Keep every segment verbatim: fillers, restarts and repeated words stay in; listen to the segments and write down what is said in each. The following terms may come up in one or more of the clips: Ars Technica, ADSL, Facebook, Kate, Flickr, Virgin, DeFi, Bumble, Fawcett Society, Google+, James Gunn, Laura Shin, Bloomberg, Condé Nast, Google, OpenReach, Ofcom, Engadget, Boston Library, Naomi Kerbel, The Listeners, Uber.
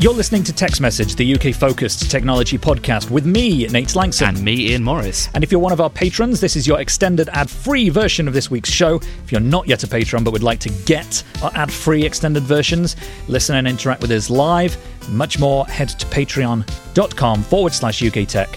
You're listening to Text Message, the U K-focused technology podcast with me, Nate Lanxon. And me, Ian Morris. And if you're one of our patrons, this is your extended ad-free version of this week's show. If you're not yet a patron but would like to get our ad-free extended versions, listen and interact with us live, much more, head to patreon dot com forward slash U K tech.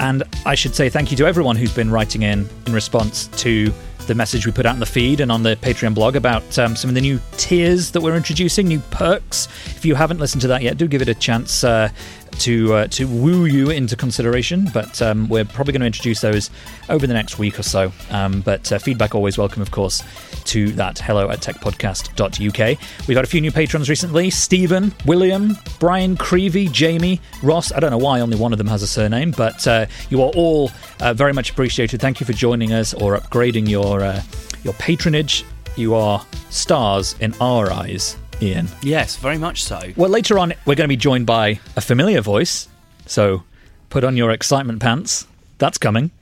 And I should say thank you to everyone who's been writing in in response to the message we put out in the feed and on the Patreon blog about um, some of the new tiers that we're introducing, new perks. If you haven't listened to that yet, do give it a chance uh, to uh, to woo you into consideration. But um, we're probably going to introduce those over the next week or so. Um, but uh, feedback always welcome, of course, to that hello at tech podcast dot U K. We've had a few new patrons recently. Stephen, William, Brian, Creevy, Jamie, Ross. I don't know why only one of them has a surname, but uh, you are all uh, very much appreciated. Thank you for joining us or upgrading your Uh, your patronage. You are stars in our eyes, Ian. Yes, very much so. Well, later on, we're going to be joined by a familiar voice, so put on your excitement pants. That's coming.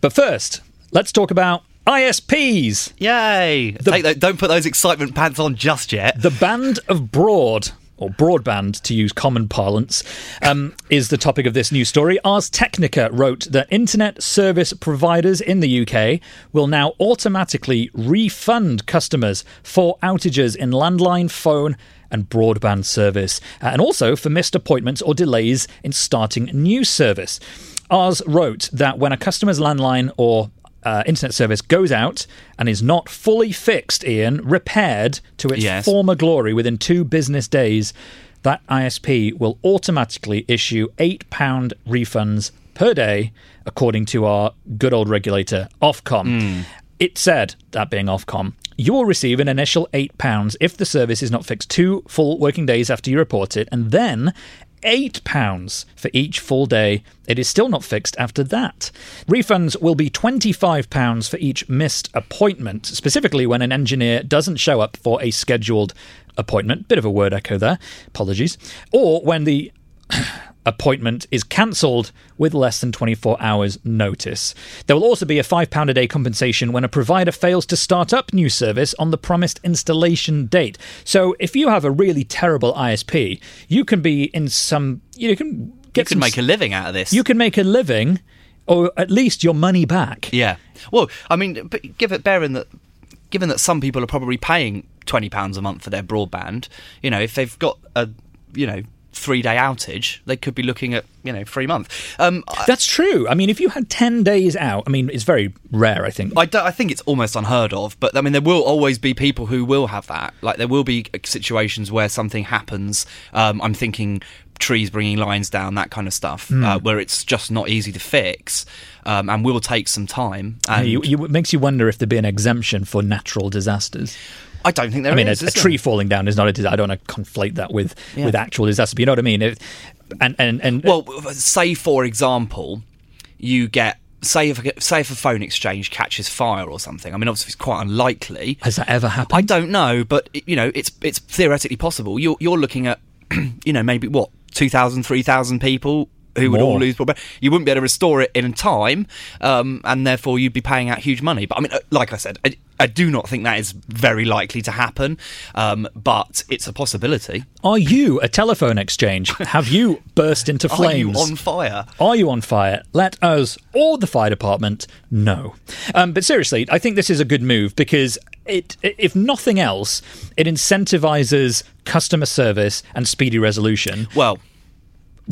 But first, let's talk about I S Ps. Yay! The, Take that, don't put those excitement pants on just yet. The band of broad, or broadband, to use common parlance, um, is the topic of this news story. Ars Technica wrote that internet service providers in the U K will now automatically refund customers for outages in landline, phone and broadband service, and also for missed appointments or delays in starting new service. Ars wrote that when a customer's landline or Uh, internet service goes out and is not fully fixed, Ian, repaired to its yes. former glory within two business days, that I S P will automatically issue eight pounds refunds per day, according to our good old regulator, Ofcom. Mm. It said, that being Ofcom, you will receive an initial eight pounds if the service is not fixed two full working days after you report it, and then eight pounds for each full day it is still not fixed after that. Refunds will be twenty-five pounds for each missed appointment, specifically when an engineer doesn't show up for a scheduled appointment. Bit of a word echo there. Apologies. Or when the appointment is cancelled with less than twenty-four hours notice. There will also be a five pounds a day compensation when a provider fails to start up new service on the promised installation date. So if you have a really terrible I S P, you can be in some... You can get. You can make a living out of this. You can make a living, or at least your money back. Yeah. Well, I mean, but give it bearing that... Given that some people are probably paying twenty pounds a month for their broadband, you know, if they've got a, you know... three-day outage, they could be looking at, you know, three months. Um, That's true. I mean, if you had ten days out, I mean, it's very rare, I think. I, don't, I think it's almost unheard of, but, I mean, there will always be people who will have that. Like, there will be situations where something happens. Um, I'm thinking trees bringing lines down, that kind of stuff, mm. uh, where it's just not easy to fix um, and will take some time. And yeah, you, you, it makes you wonder if there'd be an exemption for natural disasters. I don't think there is. I mean, is, a, a tree falling down is not a disaster. I don't want to conflate that with, yeah. with actual disaster. But you know what I mean? It, and, and, and Well, say, for example, you get, say if, say if a phone exchange catches fire or something. I mean, obviously, it's quite unlikely. Has that ever happened? I don't know, but, you know, it's it's theoretically possible. You're, you're looking at, you know, maybe, what, two thousand, three thousand people who More. would all lose broadband. You wouldn't be able to restore it in time, um, and therefore you'd be paying out huge money. But, I mean, like I said... I, I do not think that is very likely to happen, um, but it's a possibility. Are you a telephone exchange? Have you burst into flames? Are you on fire? Are you on fire? Let us or the fire department know. Um, but seriously, I think this is a good move because it, if nothing else, it incentivizes customer service and speedy resolution. Well...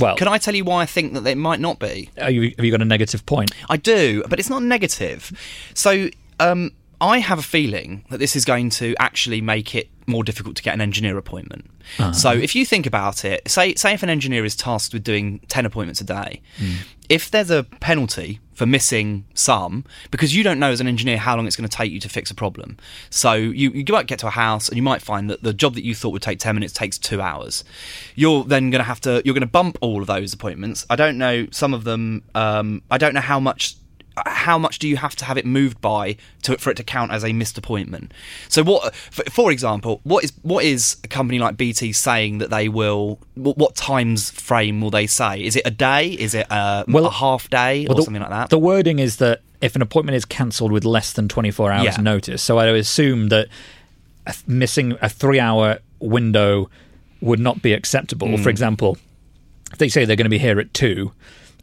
Well, can I tell you why I think that they might not be? Are you, have you got a negative point? I do, but it's not negative. So... Um, I have a feeling that this is going to actually make it more difficult to get an engineer appointment. Uh-huh. So if you think about it, say say if an engineer is tasked with doing ten appointments a day, mm. if there's a penalty for missing some, because you don't know as an engineer how long it's going to take you to fix a problem. So you, you might get to a house and you might find that the job that you thought would take ten minutes takes two hours. You're then going to have to, you're going to bump all of those appointments. I don't know, some of them, um, I don't know how much... how much do you have to have it moved by to, for it to count as a missed appointment? So what, for, for example, what is what is a company like B T saying that they will, what, what times frame will they say? Is it a day? Is it a, well, a half day or well, the, something like that? The wording is that if an appointment is cancelled with less than twenty-four hours yeah. notice, so I assume that a, missing a three-hour window would not be acceptable. Mm. For example, if they say they're going to be here at two,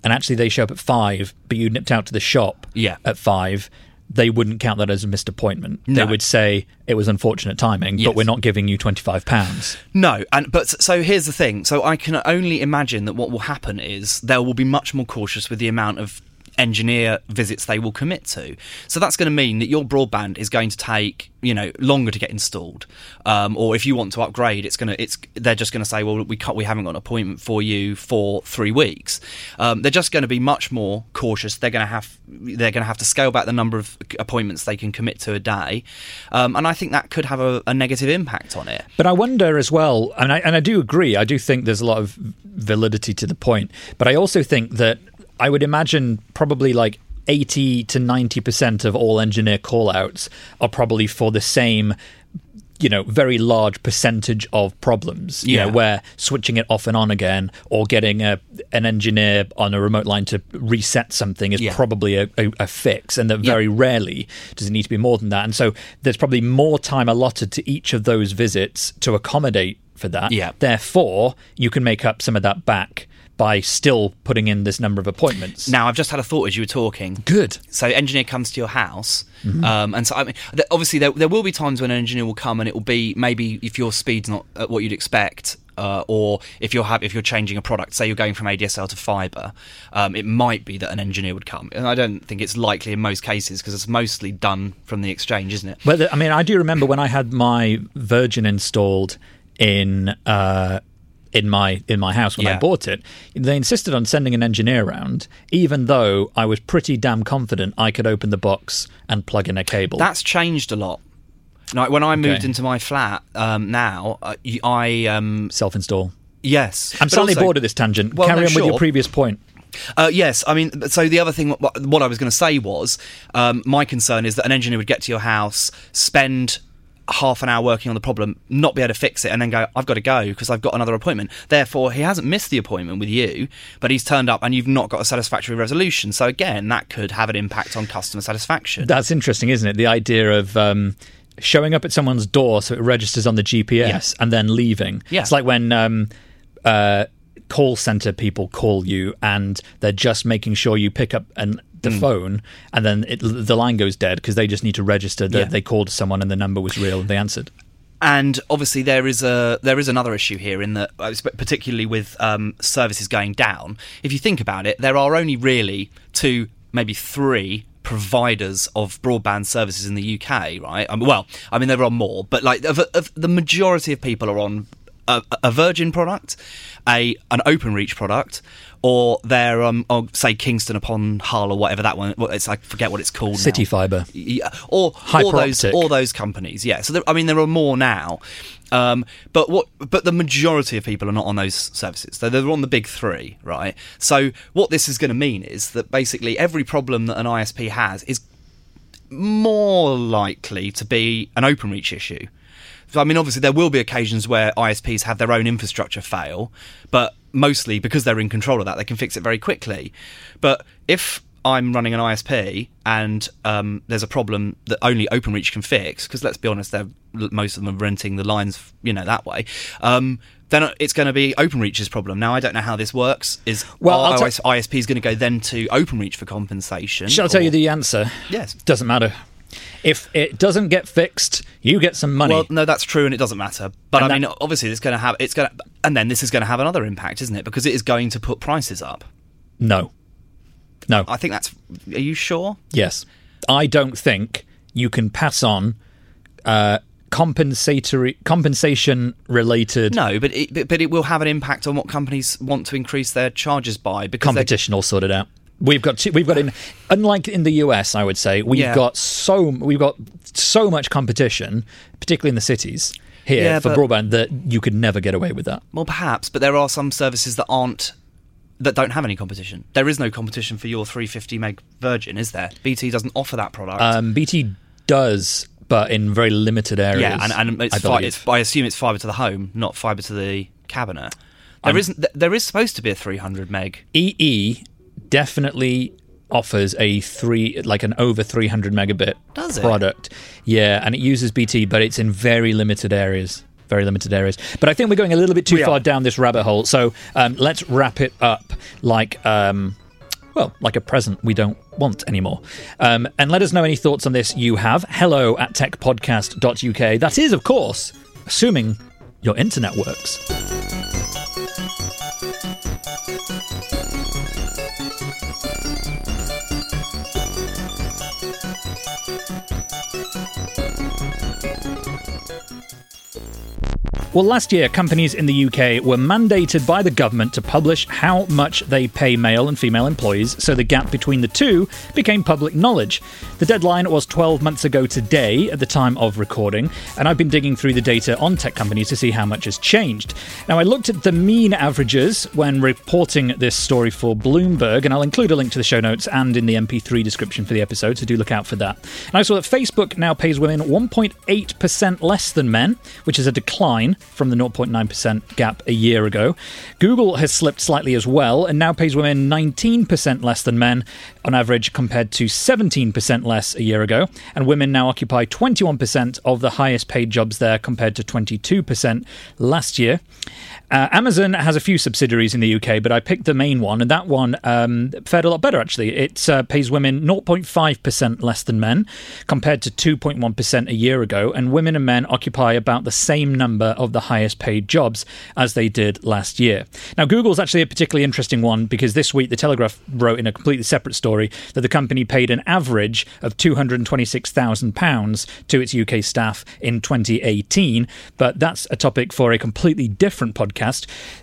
and actually they show up at five, but you nipped out to the shop yeah. at five, they wouldn't count that as a missed appointment. No. They would say it was unfortunate timing, yes. but we're not giving you twenty-five pounds. No, and but so here's the thing. So I can only imagine that what will happen is they will be much more cautious with the amount of engineer visits they will commit to. So that's going to mean that your broadband is going to take, you know, longer to get installed, um, or if you want to upgrade, it's going to it's they're just going to say, well, we can't, we haven't got an appointment for you for three weeks. Um, they're just going to be much more cautious. They're going to have they're going to have to scale back the number of appointments they can commit to a day, um, and I think that could have a, a negative impact on it. But I wonder as well, and I and I do agree. I do think there's a lot of validity to the point, but I also think that. I would imagine probably like eighty to ninety percent of all engineer callouts are probably for the same, you know, very large percentage of problems, you yeah. know, where switching it off and on again or getting a, an engineer on a remote line to reset something is yeah. probably a, a, a fix, and that very yeah. rarely does it need to be more than that. And so there's probably more time allotted to each of those visits to accommodate for that. Yeah. Therefore, you can make up some of that back by still putting in this number of appointments. Now, I've just had a thought as you were talking. Good. So, engineer comes to your house, mm-hmm. um, and so I mean, obviously there, there will be times when an engineer will come, and it will be maybe if your speed's not at what you'd expect. Uh, or if you're ha- if you're changing a product, say you're going from A D S L to fibre, um, it might be that an engineer would come. And I don't think it's likely in most cases because it's mostly done from the exchange, isn't it? Well, I mean, I do remember when I had my Virgin installed in uh, in my in my house when yeah. I bought it, they insisted on sending an engineer around, even though I was pretty damn confident I could open the box and plug in a cable. That's changed a lot. Like when I moved okay. into my flat um, now, uh, I... Um, self-install. Yes. I'm suddenly bored of this tangent. Well, Carry no, on sure. with your previous point. Uh, yes, I mean, so the other thing, what, what I was going to say was, um, my concern is that an engineer would get to your house, spend half an hour working on the problem, not be able to fix it, and then go, I've got to go because I've got another appointment. Therefore, he hasn't missed the appointment with you, but he's turned up and you've not got a satisfactory resolution. So again, that could have an impact on customer satisfaction. That's interesting, isn't it? The idea of... Um, showing up at someone's door so it registers on the G P S yeah. and then leaving. Yeah. It's like when um, uh, call centre people call you and they're just making sure you pick up an, the mm. phone, and then it, the line goes dead because they just need to register that yeah. they called someone and the number was real and they answered. And obviously there is a there is another issue here in that, particularly with um, services going down. If you think about it, there are only really two, maybe three providers of broadband services in the U K, right? I mean, well, I mean, there are more, but like of, of the majority of people are on a, a Virgin product, a an OpenReach product, or they're um, or say Kingston upon Hull or whatever that one. It's I forget what it's called. City Fibre, yeah, or all those all those companies. Yeah, so there, I mean, there are more now, um, but what? But the majority of people are not on those services. So they're on the big three, right? So what this is going to mean is that basically every problem that an I S P has is more likely to be an OpenReach issue. So, I mean, obviously, there will be occasions where I S Ps have their own infrastructure fail, but mostly because they're in control of that, they can fix it very quickly. But if I'm running an I S P and um, there's a problem that only OpenReach can fix, because let's be honest, they're, most of them are renting the lines, you know, that way, um, then it's going to be OpenReach's problem. Now, I don't know how this works. Is well, our ta- I S P is going to go then to OpenReach for compensation? Shall I tell or- you the answer? Yes. Doesn't matter. If it doesn't get fixed, you get some money. Well, no, that's true, and it doesn't matter. But and I that, mean, obviously, it's going to have it's going to, and then this is going to have another impact, isn't it? Because it is going to put prices up. No, no. I think that's. Are you sure? Yes, I don't think you can pass on uh, compensatory compensation related. No, but it, but it will have an impact on what companies want to increase their charges by, because competition will sort it out. We've got two, we've got in unlike in the U S, I would say we've yeah. got so we've got so much competition, particularly in the cities here yeah, for but, broadband, that you could never get away with that. Well, perhaps, but there are some services that aren't. That don't have any competition. There is no competition for your three hundred fifty meg Virgin, is there? B T doesn't offer that product. Um, B T does, but in very limited areas. Yeah, and, and it's, I fi- it's I assume it's fibre to the home, not fibre to the cabinet. There um, isn't. There is supposed to be a three hundred meg. E E definitely offers a three, like an over three hundred megabit does product. It? Yeah, and it uses B T, but it's in very limited areas. Very limited areas. But I think we're going a little bit too far down this rabbit hole. So um, let's wrap it up like, um, well, like a present we don't want anymore. Um, and let us know any thoughts on this you have. Hello at tech podcast dot U K. That is, of course, assuming your internet works. Well, last year, companies in the U K were mandated by the government to publish how much they pay male and female employees, so the gap between the two became public knowledge. The deadline was twelve months ago today, at the time of recording, and I've been digging through the data on tech companies to see how much has changed. Now, I looked at the mean averages when reporting this story for Bloomberg, and I'll include a link to the show notes and in the M P three description for the episode, so do look out for that. And I saw that Facebook now pays women one point eight percent less than men, which is a decline from the zero point nine percent gap a year ago. Google has slipped slightly as well and now pays women nineteen percent less than men on average compared to seventeen percent less a year ago. And women now occupy twenty-one percent of the highest paid jobs there compared to twenty-two percent last year. Uh, Amazon has a few subsidiaries in the U K, but I picked the main one, and that one um, fared a lot better, actually. It uh, pays women zero point five percent less than men compared to two point one percent a year ago, and women and men occupy about the same number of the highest paid jobs as they did last year. Now, Google's actually a particularly interesting one, because this week the Telegraph wrote in a completely separate story that the company paid an average of two hundred twenty-six thousand pounds to its U K staff in twenty eighteen, but that's a topic for a completely different podcast.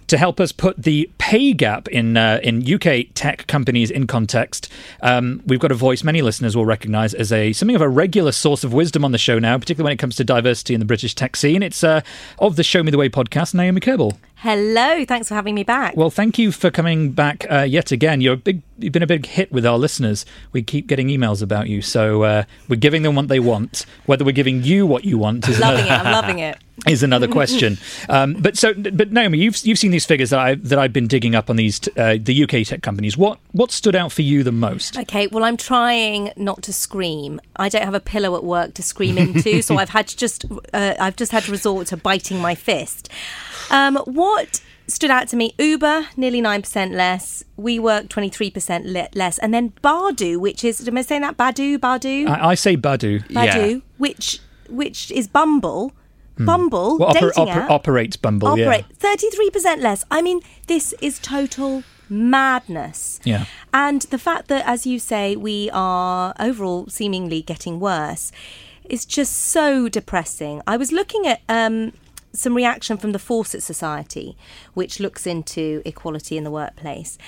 To help us put the pay gap in uh, in U K tech companies in context, um, we've got a voice many listeners will recognise as a something of a regular source of wisdom on the show now, particularly when it comes to diversity in the British tech scene. It's uh, of the Show Me The Way podcast, Naomi Kerbel. Hello, thanks for having me back. Well, thank you for coming back uh, yet again. You're a big, you've been a big hit with our listeners. We keep getting emails about you, so uh, we're giving them what they want. Whether we're giving you what you want is loving another, it. I'm loving it. Is another question. Um, but so, but Naomi, you've you've seen these figures that I that I've been digging up on these t- uh, the U K tech companies. What what stood out for you the most? Okay, well, I'm trying not to scream. I don't have a pillow at work to scream into, so I've had to just uh, I've just had to resort to biting my fist. Um, what stood out to me? Uber, nearly nine percent less. WeWork, twenty-three percent le- less. And then Badoo, which is... Am I saying that? Badoo, Badoo? I, I say Badoo. Badoo, yeah. which which is Bumble. Mm. Bumble, well, dating oper- oper- app. Operates Bumble, operate, yeah. thirty-three percent less. I mean, this is total madness. Yeah. And the fact that, as you say, we are overall seemingly getting worse is just so depressing. I was looking at... Um, some reaction from the Fawcett Society, which looks into equality in the workplace.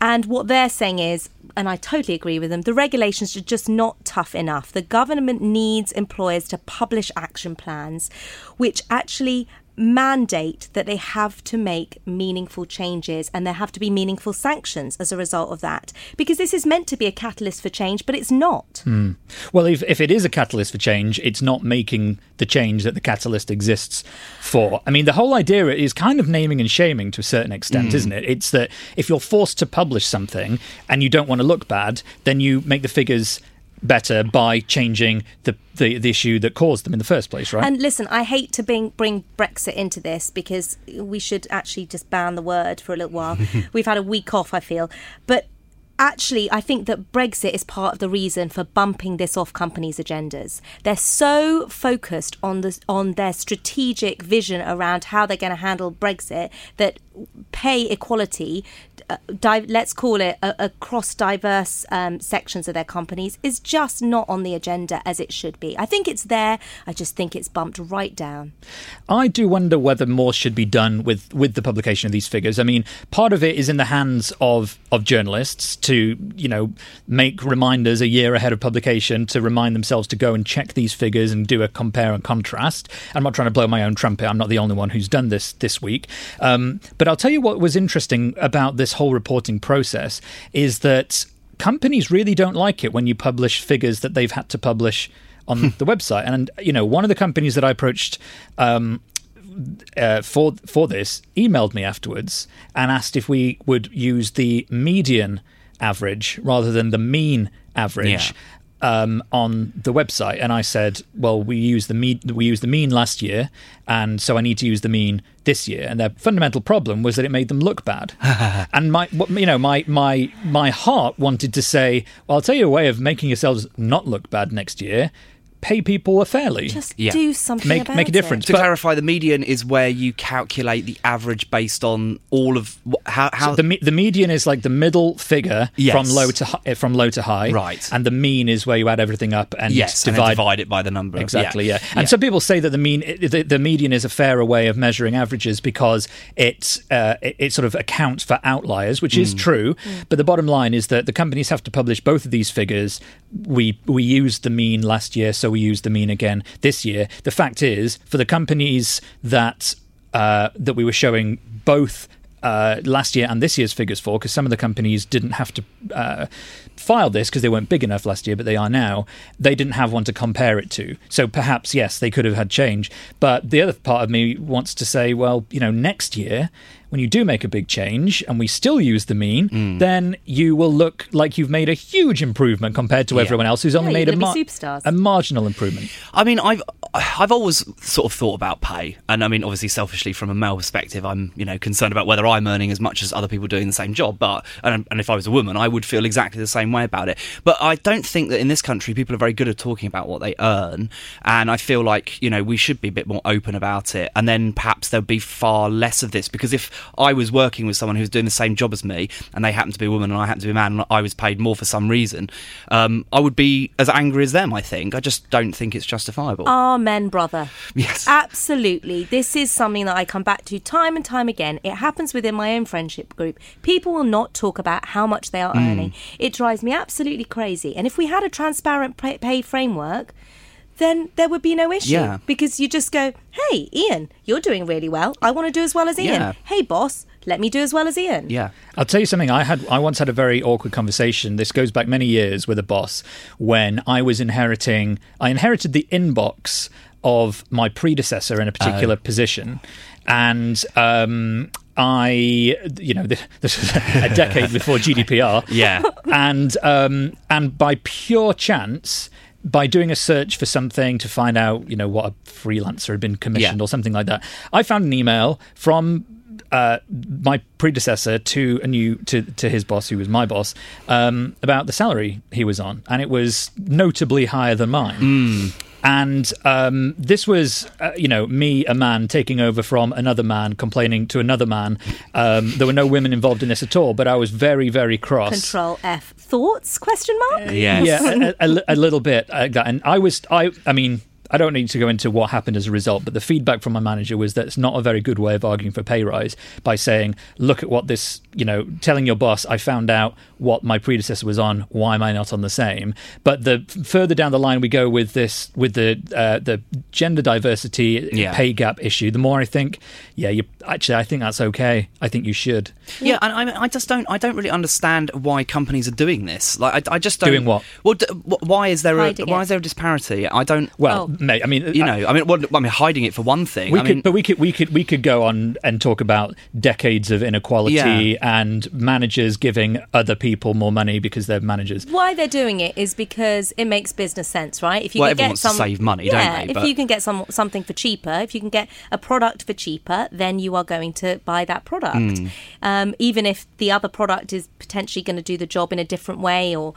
And what they're saying is, and I totally agree with them, the regulations are just not tough enough. The government needs employers to publish action plans, which actually mandate that they have to make meaningful changes, and there have to be meaningful sanctions as a result of that, because this is meant to be a catalyst for change, but it's not. Mm. Well, if, if it is a catalyst for change, it's not making the change that the catalyst exists for. I mean, the whole idea is kind of naming and shaming to a certain extent, mm. isn't it? It's that if you're forced to publish something and you don't want to look bad, then you make the figures better by changing the, the the issue that caused them in the first place, right? And listen, I hate to bring, bring Brexit into this, because we should actually just ban the word for a little while. We've had a week off, I feel. But actually, I think that Brexit is part of the reason for bumping this off companies' agendas. They're so focused on the on their strategic vision around how they're going to handle Brexit that pay equality, uh, di- let's call it, uh, across diverse um, sections of their companies is just not on the agenda as it should be. I think it's there. I just think it's bumped right down. I do wonder whether more should be done with, with the publication of these figures. I mean, part of it is in the hands of, of journalists to, you know, make reminders a year ahead of publication to remind themselves to go and check these figures and do a compare and contrast. I'm not trying to blow my own trumpet. I'm not the only one who's done this this week. Um, but I'll tell you what was interesting about this whole reporting process is that companies really don't like it when you publish figures that they've had to publish on the website. And, you know, one of the companies that I approached um, uh, for for this emailed me afterwards and asked if we would use the median average rather than the mean average. Yeah. Um, on the website, and I said, "Well, we used the mean, we used the mean last year, and so I need to use the mean this year." And their fundamental problem was that it made them look bad. And my, you know, my my my heart wanted to say, "Well, I'll tell you a way of making yourselves not look bad next year." Pay people fairly. Just yeah. do something make, about make a difference. It. To but, clarify, the median is where you calculate the average based on all of how. how... So the me- the median is like the middle figure yes. from low to hi- from low to high, right? And the mean is where you add everything up and yes, divide and divide it by the number. Exactly. Yeah. yeah. And yeah. some people say that the mean the, the median is a fairer way of measuring averages because it uh, it, it sort of accounts for outliers, which mm. is true. Mm. But the bottom line is that the companies have to publish both of these figures. We we used the mean last year, so. We use the mean again this year. The fact is, for the companies that uh, that we were showing both uh, last year and this year's figures for, because some of the companies didn't have to uh, file this because they weren't big enough last year, but they are now, they didn't have one to compare it to. So perhaps, yes, they could have had change. But the other part of me wants to say, well, you know, next year, when you do make a big change and we still use the mean, mm. then you will look like you've made a huge improvement compared to yeah. everyone else who's only yeah, made a, mar- a marginal improvement. I mean, I've I've always sort of thought about pay, and I mean, obviously, selfishly from a male perspective, I'm you know concerned about whether I'm earning as much as other people doing the same job. But and, and if I was a woman, I would feel exactly the same way about it. But I don't think that in this country people are very good at talking about what they earn, and I feel like you know we should be a bit more open about it, and then perhaps there'll be far less of this because if I was working with someone who's doing the same job as me and they happen to be a woman and I happen to be a man and I was paid more for some reason, um, I would be as angry as them, I think. I just don't think it's justifiable. Amen, brother. Yes. Absolutely. This is something that I come back to time and time again. It happens within my own friendship group. People will not talk about how much they are mm. earning. It drives me absolutely crazy. And if we had a transparent pay framework, then there would be no issue yeah. because you just go, hey, Ian, you're doing really well. I want to do as well as Ian. Yeah. Hey, boss, let me do as well as Ian. Yeah. I'll tell you something. I had I once had a very awkward conversation. This goes back many years with a boss when I was inheriting, I inherited the inbox of my predecessor in a particular uh, position. And um, I, you know, this, this was a decade before G D P R. Yeah. And um, and by pure chance, by doing a search for something to find out, you know, what a freelancer had been commissioned yeah. or something like that, I found an email from uh, my predecessor to a new to, to his boss, who was my boss, um, about the salary he was on, and it was notably higher than mine. Mm. And um, this was, uh, you know, me, a man, taking over from another man, complaining to another man. Um, there were no women involved in this at all, but I was very, very cross. Control F. Thoughts? Question mark? Yes. Yeah, a, a, a little bit. And I was, I, I mean... I don't need to go into what happened as a result, but the feedback from my manager was that it's not a very good way of arguing for pay rise by saying, look at what this, you know, telling your boss, I found out what my predecessor was on, why am I not on the same? But the further down the line we go with this, with the uh, the gender diversity yeah. pay gap issue, the more I think, yeah, you actually, I think that's okay. I think you should. Yeah, and I, mean, I just don't, I don't really understand why companies are doing this. Like, I, I just don't. Doing what? Well, d- why is there a, why is there a disparity? I don't. Well. Oh. Mate, I mean, you know, I mean, well, I mean, hiding it for one thing. We I could, mean, but we could, we could, we could go on and talk about decades of inequality yeah. and managers giving other people more money because they're managers. Why they're doing it is because it makes business sense, right? If you well, can everyone get wants some, to save money, yeah, don't they? But if you can get some something for cheaper, if you can get a product for cheaper, then you are going to buy that product, mm. um, even if the other product is potentially going to do the job in a different way or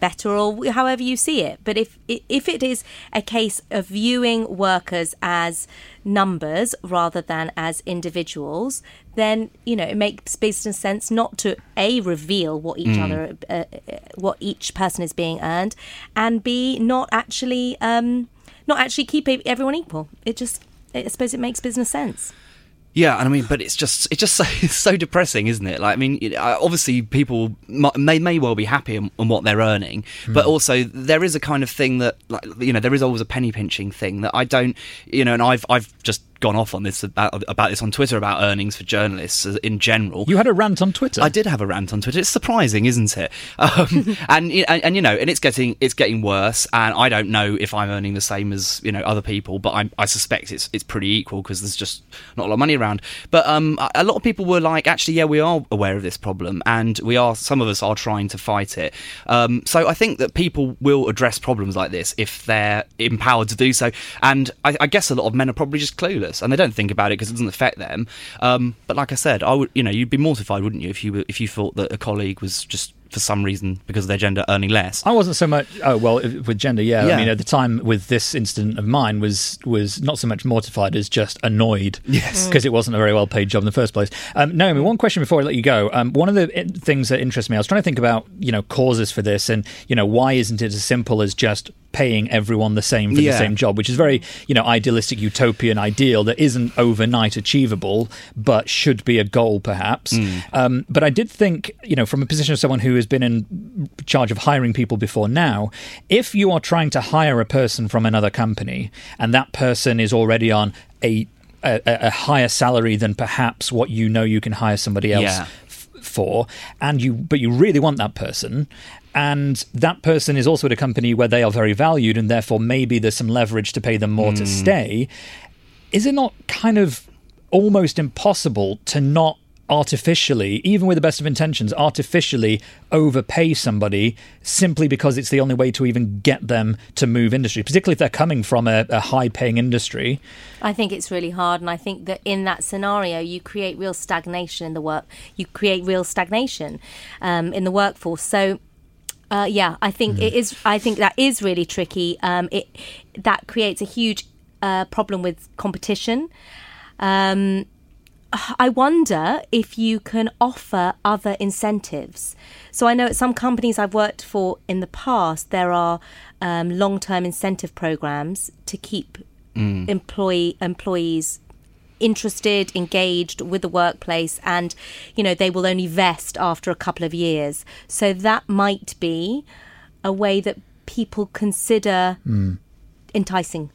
better, or however you see it. But if if it is a case of viewing workers as numbers rather than as individuals, then, you know, it makes business sense not to A, reveal what each mm. other, uh, what each person is being earned, and B, not actually, um, not actually keep everyone equal. It just, I suppose, it makes business sense. Yeah, and I mean, but it's just it's just so it's so depressing, isn't it? Like, I mean, it, obviously people may may well be happy on, on what they're earning, mm. but also there is a kind of thing that, like, you know, there is always a penny pinching thing that I don't, you know, and I've I've just gone off on this about, about this on Twitter about earnings for journalists in general. You had a rant on Twitter. I did have a rant on Twitter. It's surprising, isn't it? Um, and, and and you know, and it's getting it's getting worse. And I don't know if I'm earning the same as, you know, other people, but I I suspect it's it's pretty equal because there's just not a lot of money around. But um, a lot of people were like, actually, yeah, we are aware of this problem, and we are some of us are trying to fight it. Um, so I think that people will address problems like this if they're empowered to do so. And I, I guess a lot of men are probably just clueless. And they don't think about it because it doesn't affect them. Um, but like I said, I would, you know, you'd be mortified, wouldn't you, if you were, if you thought that a colleague was just, for some reason, because of their gender, earning less. I wasn't so much. Oh well, with gender, yeah. yeah. I mean, at the time with this incident of mine, was was not so much mortified as just annoyed. Yes, because it wasn't a very well paid job in the first place. Um, Naomi, one question before I let you go. Um, one of the things that interests me, I was trying to think about, you know, causes for this, and, you know, why isn't it as simple as just paying everyone the same for yeah. the same job, which is very, you know, idealistic utopian ideal that isn't overnight achievable, but should be a goal perhaps. Mm. Um, but I did think, you know, from a position of someone who has been in charge of hiring people before now, if you are trying to hire a person from another company and that person is already on a a, a higher salary than perhaps what you know you can hire somebody else yeah. f- for, and you but you really want that person, and that person is also at a company where they are very valued, and therefore maybe there's some leverage to pay them more mm. to stay, is it not kind of almost impossible to not artificially, even with the best of intentions, artificially overpay somebody simply because it's the only way to even get them to move industry, particularly if they're coming from a, a high-paying industry? I think it's really hard, and I think that in that scenario, you create real stagnation in the work. You create real stagnation um, in the workforce. So, uh, yeah, I think mm. it is. I think that is really tricky. Um, it that creates a huge uh, problem with competition. Um, I wonder if you can offer other incentives. So I know at some companies I've worked for in the past, there are um, long-term incentive programs to keep mm. employee employees interested, engaged with the workplace, and, you know, they will only vest after a couple of years. So that might be a way that people consider mm. enticing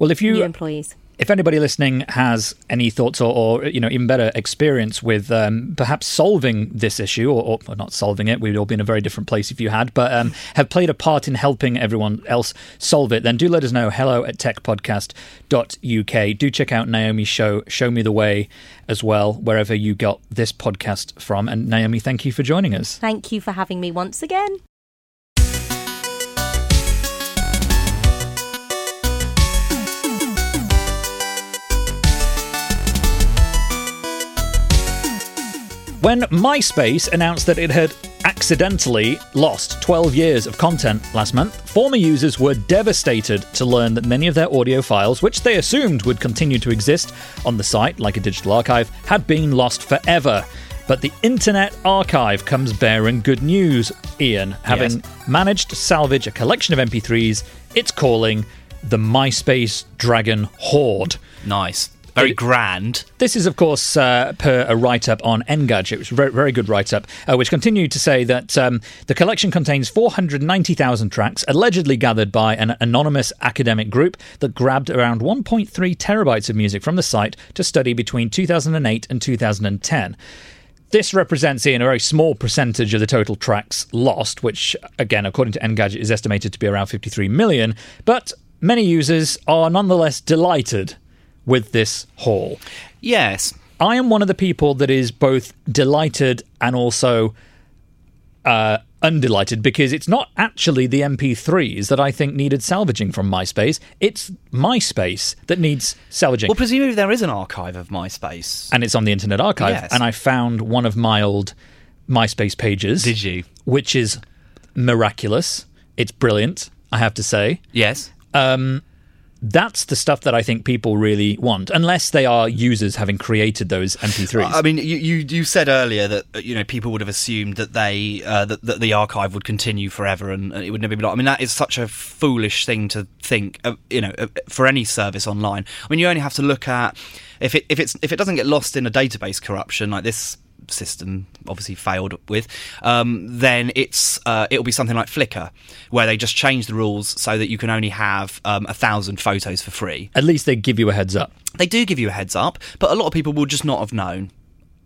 well, if you, new employees. If anybody listening has any thoughts or, or you know, even better experience with um, perhaps solving this issue, or, or, or not solving it, we'd all be in a very different place if you had, but um, have played a part in helping everyone else solve it, then do let us know. Hello at tech podcast dot U K. Do check out Naomi's show, Show Me The Way, as well, wherever you got this podcast from. And Naomi, thank you for joining us. Thank you for having me once again. When MySpace announced that it had accidentally lost twelve years of content last month, former users were devastated to learn that many of their audio files, which they assumed would continue to exist on the site like a digital archive, had been lost forever. But the Internet Archive comes bearing good news, Ian. Having yes. managed to salvage a collection of M P threes, it's calling the MySpace Dragon Horde. Nice. Very grand. This is, of course, uh, per a write-up on Engadget, which is a very, very good write-up, uh, which continued to say that um, the collection contains four hundred ninety thousand tracks, allegedly gathered by an anonymous academic group that grabbed around one point three terabytes of music from the site to study between two thousand eight and two thousand ten. This represents, Ian, a very small percentage of the total tracks lost, which, again, according to Engadget, is estimated to be around fifty-three million, but many users are nonetheless delighted with this haul. Yes. I am one of the people that is both delighted and also uh, undelighted, because it's not actually the M P threes that I think needed salvaging from MySpace. It's MySpace that needs salvaging. Well, presumably there is an archive of MySpace. And it's on the Internet Archive. Yes. And I found one of my old MySpace pages. Did you? Which is miraculous. It's brilliant, I have to say. Yes. Um, that's the stuff that I think people really want, unless they are users having created those M P threes. I mean, you you, you said earlier that, you know, people would have assumed that they uh, that, that the archive would continue forever and it would never be. Like, I mean, that is such a foolish thing to think. Uh, you know, uh, for any service online. I mean, you only have to look at if it if it's if it doesn't get lost in a database corruption like this system obviously failed with, um, then it's uh, it'll be something like Flickr, where they just change the rules so that you can only have um, a thousand photos for free. At least they give you a heads up. They do give you a heads up, but a lot of people will just not have known.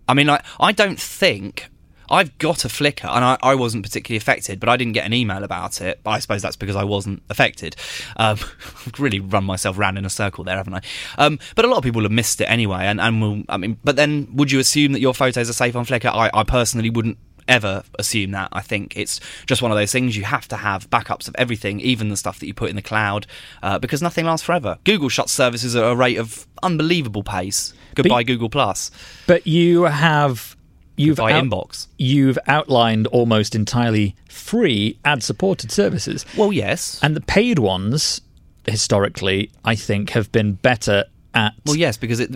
I mean, I, I don't think... I've got a Flickr, and I, I wasn't particularly affected, but I didn't get an email about it. But I suppose that's because I wasn't affected. Um, I've really run myself round in a circle there, haven't I? Um, but a lot of people have missed it anyway. And, and will, I mean, but then would you assume that your photos are safe on Flickr? I, I personally wouldn't ever assume that. I think it's just one of those things. You have to have backups of everything, even the stuff that you put in the cloud, uh, because nothing lasts forever. Google shuts services at a rate of unbelievable pace. Goodbye, but, Google+. But you have... You've, out- inbox. you've outlined almost entirely free ad-supported services. Well, yes. And the paid ones, historically, I think, have been better at... Well, yes, because it,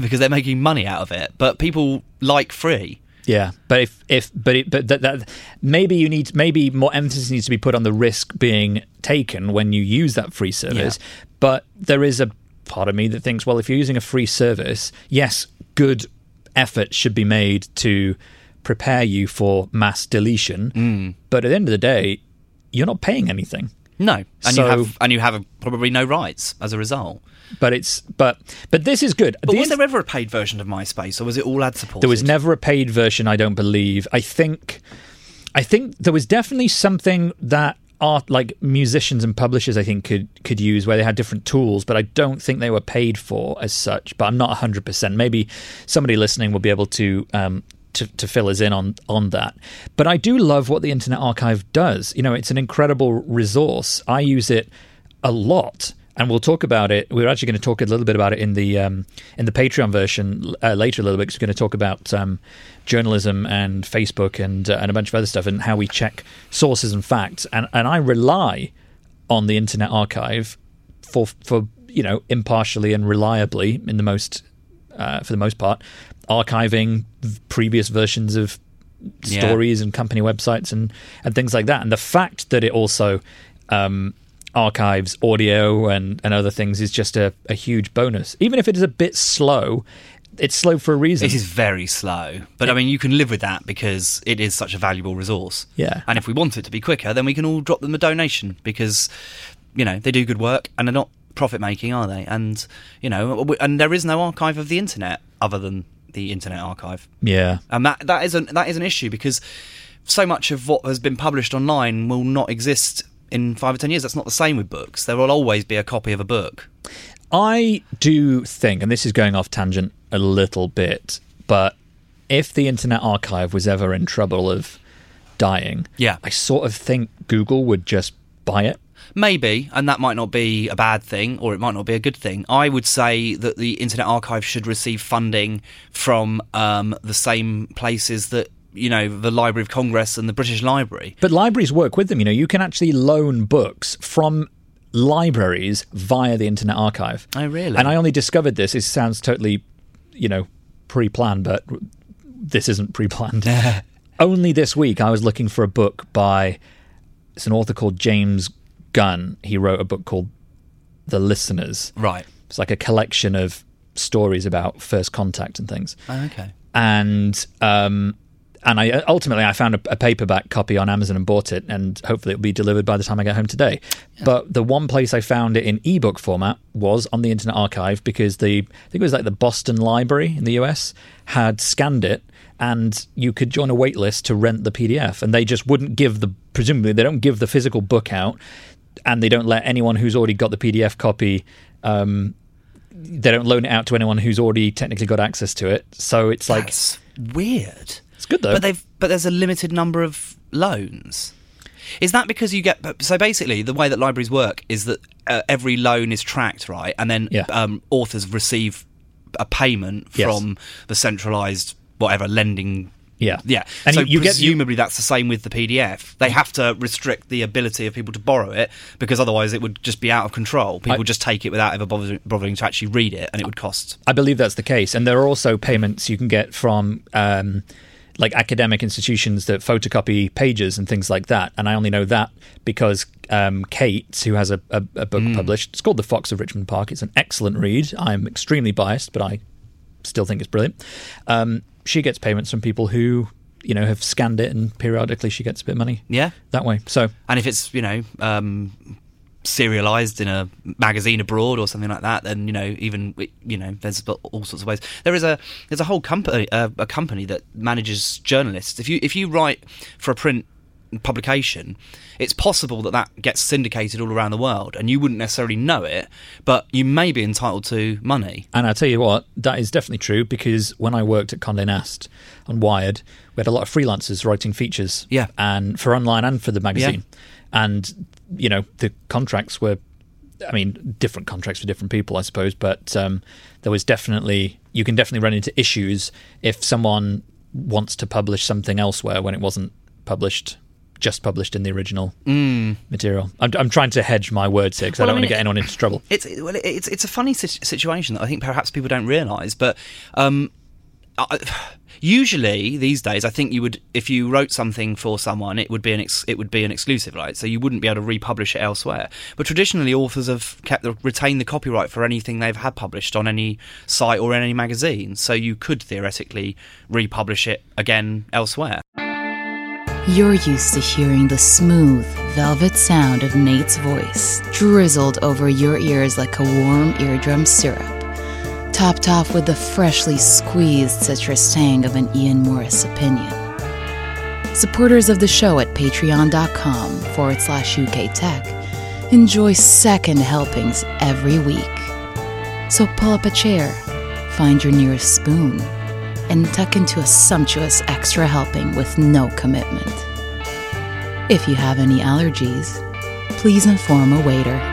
because they're making money out of it. But people like free. Yeah, but if if but it, but that, that maybe you need maybe more emphasis needs to be put on the risk being taken when you use that free service. Yeah. But there is a part of me that thinks, well, if you're using a free service, yes, good effort should be made to prepare you for mass deletion, mm. but at the end of the day, you're not paying anything. No, and so, you have and you have a, probably no rights as a result. But it's but but this is good. But the was inf- there ever a paid version of MySpace, or was it all ad supported? There was never a paid version, I don't believe. I think, I think there was definitely something that art like musicians and publishers I think could could use where they had different tools, but I don't think they were paid for as such. But I'm not one hundred percent. Maybe somebody listening will be able to um to, to fill us in on on that. But I do love what the Internet Archive does. You know, it's an incredible resource. I use it a lot, and we'll talk about it. We're actually going to talk a little bit about it in the um in the Patreon version uh, later a little bit, because we're going to talk about um journalism and Facebook and uh, and a bunch of other stuff, and how we check sources and facts. And and I rely on the Internet Archive for for you know impartially and reliably in the most uh, for the most part archiving previous versions of yeah. stories and company websites and and things like that. And the fact that it also um, archives audio and and other things is just a, a huge bonus, even if it is a bit slow. It's slow for a reason. It is very slow. But, I mean, you can live with that because it is such a valuable resource. Yeah. And if we want it to be quicker, then we can all drop them a donation because, you know, they do good work and they're not profit-making, are they? And, you know, and there is no archive of the internet other than the Internet Archive. Yeah. And that, that, is, an, that is an issue because so much of what has been published online will not exist in five or ten years. That's not the same with books. There will always be a copy of a book. I do think, and this is going off tangent a little bit, but if the Internet Archive was ever in trouble of dying, yeah. I sort of think Google would just buy it. Maybe, and that might not be a bad thing, or it might not be a good thing. I would say that the Internet Archive should receive funding from um, the same places that, you know, the Library of Congress and the British Library. But libraries work with them, you know. You can actually loan books from libraries via the Internet Archive. Oh, really? And I only discovered this. It sounds totally, you know, pre-planned, but this isn't pre-planned. Only this week I was looking for a book by, it's an author called James Gunn. He wrote a book called The Listeners. Right. It's like a collection of stories about first contact and things. Oh, okay. And um, and I ultimately I found a, a paperback copy on Amazon and bought it, and hopefully it'll be delivered by the time I get home today. Yeah. But the one place I found it in ebook format was on the Internet Archive, because the I think it was like the Boston Library in the U S had scanned it, and you could join a wait list to rent the P D F, and they just wouldn't give the presumably they don't give the physical book out, and they don't let anyone who's already got the P D F copy um, they don't loan it out to anyone who's already technically got access to it. So it's like, that's weird. It's good though. But they've but there's a limited number of loans. Is that because you get so basically the way that libraries work is that uh, every loan is tracked, right? And then yeah. um, authors receive a payment yes. from the centralised whatever lending Yeah, yeah. And so you, you presumably get, you, that's the same with the P D F. They have to restrict the ability of people to borrow it because otherwise it would just be out of control. People I, just take it without ever bothering, bothering to actually read it, and it would cost. I believe that's the case. And there are also payments you can get from um, like academic institutions that photocopy pages and things like that. And I only know that because um, Kate, who has a, a, a book mm. published, it's called The Fox of Richmond Park. It's an excellent read. I'm extremely biased, but I still think it's brilliant. Um, she gets payments from people who, you know, have scanned it, and periodically she gets a bit of money. Yeah, that way. So, and if it's, you know, um, serialized in a magazine abroad or something like that, then, you know, even, you know, there's all sorts of ways. There is a there's a whole company uh, a company that manages journalists. If you if you write for a print publication, it's possible that that gets syndicated all around the world, and you wouldn't necessarily know it, but you may be entitled to money. And I'll tell you what, that is definitely true, because when I worked at Condé Nast on Wired, we had a lot of freelancers writing features, yeah, and for online and for the magazine, yeah. And you know, the contracts were, I mean, different contracts for different people, I suppose, but um, there was definitely, you can definitely run into issues if someone wants to publish something elsewhere when it wasn't published just published in the original mm. material. I'm, I'm trying to hedge my words here because well, I don't I mean, want to get anyone into trouble. It's well, it's it's a funny situation that I think perhaps people don't realise, but um, I, usually these days, I think you would, if you wrote something for someone, it would be an ex, it would be an exclusive, right? So you wouldn't be able to republish it elsewhere. But traditionally, authors have kept the, retained the copyright for anything they've had published on any site or in any magazine. So you could theoretically republish it again elsewhere. You're used to hearing the smooth, velvet sound of Nate's voice, drizzled over your ears like a warm eardrum syrup, topped off with the freshly squeezed citrus tang of an Ian Morris opinion. Supporters of the show at patreon.com forward slash UK Tech enjoy second helpings every week. So pull up a chair, find your nearest spoon, and tuck into a sumptuous extra helping with no commitment. If you have any allergies, please inform a waiter.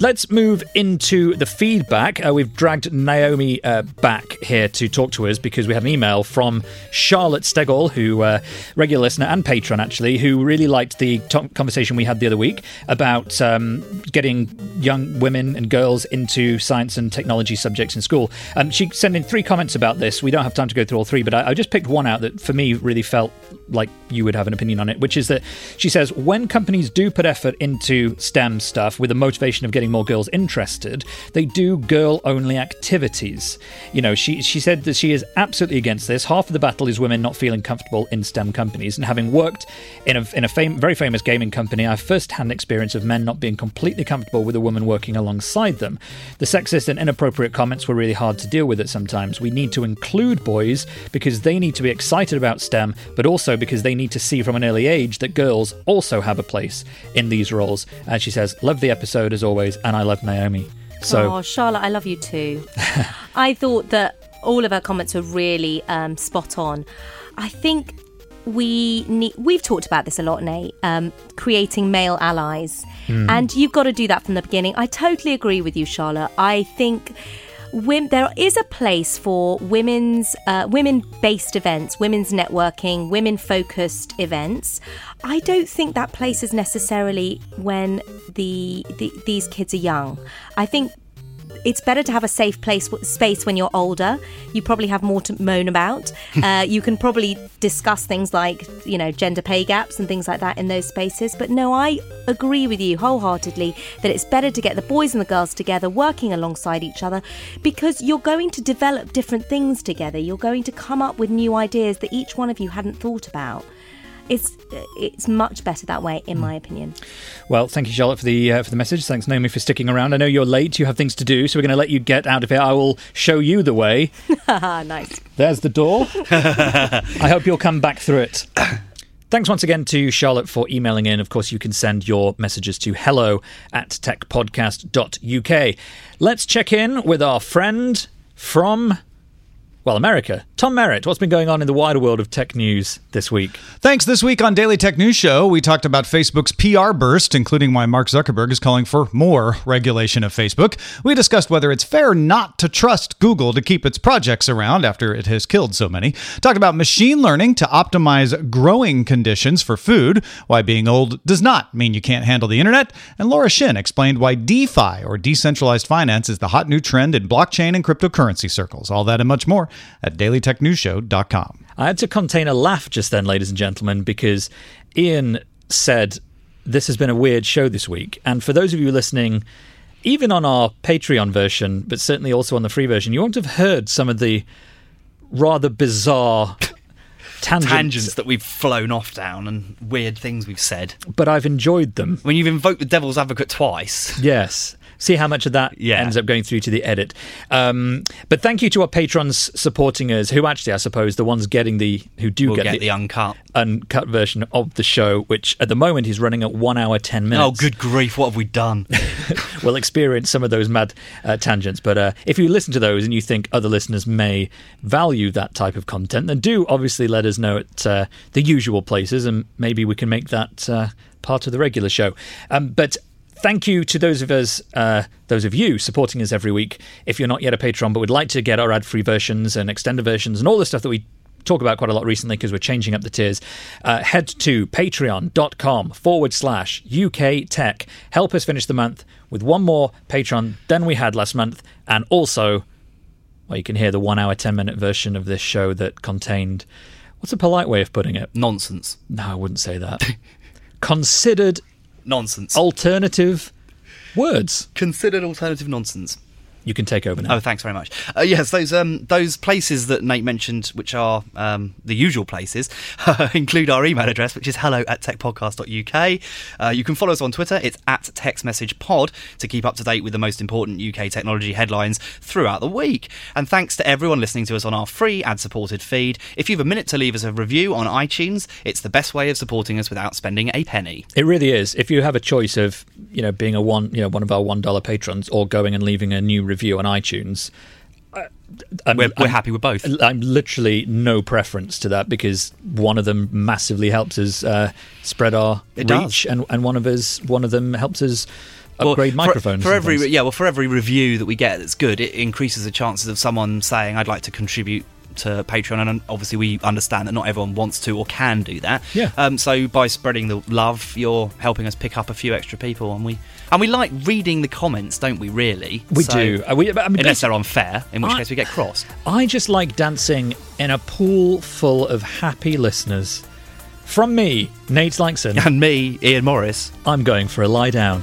Let's move into the feedback. Uh, we've dragged Naomi uh, back here to talk to us because we had an email from Charlotte Stegall, who uh, regular listener and patron, actually, who really liked the t- conversation we had the other week about um, getting young women and girls into science and technology subjects in school. Um, she sent in three comments about this. We don't have time to go through all three, but I, I just picked one out that, for me, really felt like you would have an opinion on it, which is that she says, when companies do put effort into STEM stuff with the motivation of getting more girls interested, they do girl-only activities. You know, she she said that she is absolutely against this. Half of the battle is women not feeling comfortable in STEM companies. And having worked in a, in a fam- very famous gaming company, I have first-hand experience of men not being completely comfortable with a woman working alongside them. The sexist and inappropriate comments were really hard to deal with at sometimes. We need to include boys because they need to be excited about STEM, but also because they need to see from an early age that girls also have a place in these roles. And she says, love the episode as always. And I love Naomi. So, oh, Charlotte, I love you too. I thought that all of her comments were really um, spot on. I think we need, we've talked about this a lot, Nate, um, creating male allies. Mm. And you've got to do that from the beginning. I totally agree with you, Charlotte. I think women, there is a place for women's uh, women-based events, women's networking, women-focused events. I don't think that place is necessarily when the, the these kids are young. I think it's better to have a safe place space when you're older. You probably have more to moan about. Uh, you can probably discuss things like, you know, gender pay gaps and things like that in those spaces. But no, I agree with you wholeheartedly that it's better to get the boys and the girls together working alongside each other, because you're going to develop different things together. You're going to come up with new ideas that each one of you hadn't thought about. It's it's much better that way, in my opinion. Well, thank you, Charlotte, for the uh, for the message. Thanks, Naomi, for sticking around. I know you're late. You have things to do, so we're going to let you get out of here. I will show you the way. Nice. There's the door. I hope you'll come back through it. Thanks once again to Charlotte for emailing in. Of course, you can send your messages to hello at techpodcast.uk. Let's check in with our friend from well, America. Tom Merritt, what's been going on in the wider world of tech news this week? Thanks. This week on Daily Tech News Show, we talked about Facebook's P R burst, including why Mark Zuckerberg is calling for more regulation of Facebook. We discussed whether it's fair not to trust Google to keep its projects around after it has killed so many. Talked about machine learning to optimize growing conditions for food, why being old does not mean you can't handle the internet. And Laura Shin explained why DeFi, or decentralized finance, is the hot new trend in blockchain and cryptocurrency circles. All that and much more at daily tech news show dot com. I had to contain a laugh just then, ladies and gentlemen, because Ian said this has been a weird show this week. And for those of you listening, even on our Patreon version, but certainly also on the free version, you won't have heard some of the rather bizarre tangents. tangents that we've flown off down and weird things we've said. But I've enjoyed them. When you've invoked the devil's advocate twice. Yes. See how much of that yeah. ends up going through to the edit. Um, but thank you to our patrons supporting us, who actually, I suppose, the ones getting the who do we'll get, get the, the uncut uncut version of the show, which at the moment is running at one hour ten minutes. Oh, good grief! What have we done? We'll experience some of those mad uh, tangents. But uh, if you listen to those and you think other listeners may value that type of content, then do obviously let us know at uh, the usual places, and maybe we can make that uh, part of the regular show. Um, but. Thank you to those of us, uh, those of you supporting us every week. If you're not yet a patron but would like to get our ad-free versions and extended versions and all the stuff that we talk about quite a lot recently because we're changing up the tiers, uh, head to patreon.com forward slash UK Tech. Help us finish the month with one more patron than we had last month. And also, well, you can hear the one hour, ten minute version of this show that contained, what's a polite way of putting it? Nonsense. No, I wouldn't say that. Considered nonsense. Alternative words. Considered alternative nonsense. You can take over now. Oh, thanks very much. Uh, yes, those um, those places that Nate mentioned, which are um, the usual places, uh, include our email address, which is hello at techpodcast.uk. Uh, you can follow us on Twitter. It's at textmessagepod to keep up to date with the most important U K technology headlines throughout the week. And thanks to everyone listening to us on our free ad-supported feed. If you have a minute to leave us a review on iTunes, it's the best way of supporting us without spending a penny. It really is. If you have a choice of, you know, being a one, you know, one of our one dollar patrons or going and leaving a new review, review on iTunes, I'm, we're, we're I'm, happy with both. I'm literally no preference to that because one of them massively helps us uh, spread our it reach, and, and one of us, one of them helps us upgrade well, microphones. For, for every yeah, well, for every review that we get that's good, it increases the chances of someone saying, "I'd like to contribute." To Patreon, and obviously we understand that not everyone wants to or can do that. Yeah. Um, so by spreading the love, you're helping us pick up a few extra people, and we and we like reading the comments, don't we? Really, we so, do. We, I mean, unless they're unfair, in which I, case we get cross. I just like dancing in a pool full of happy listeners. From me, Nate Lanxon, and me, Ian Morris. I'm going for a lie down.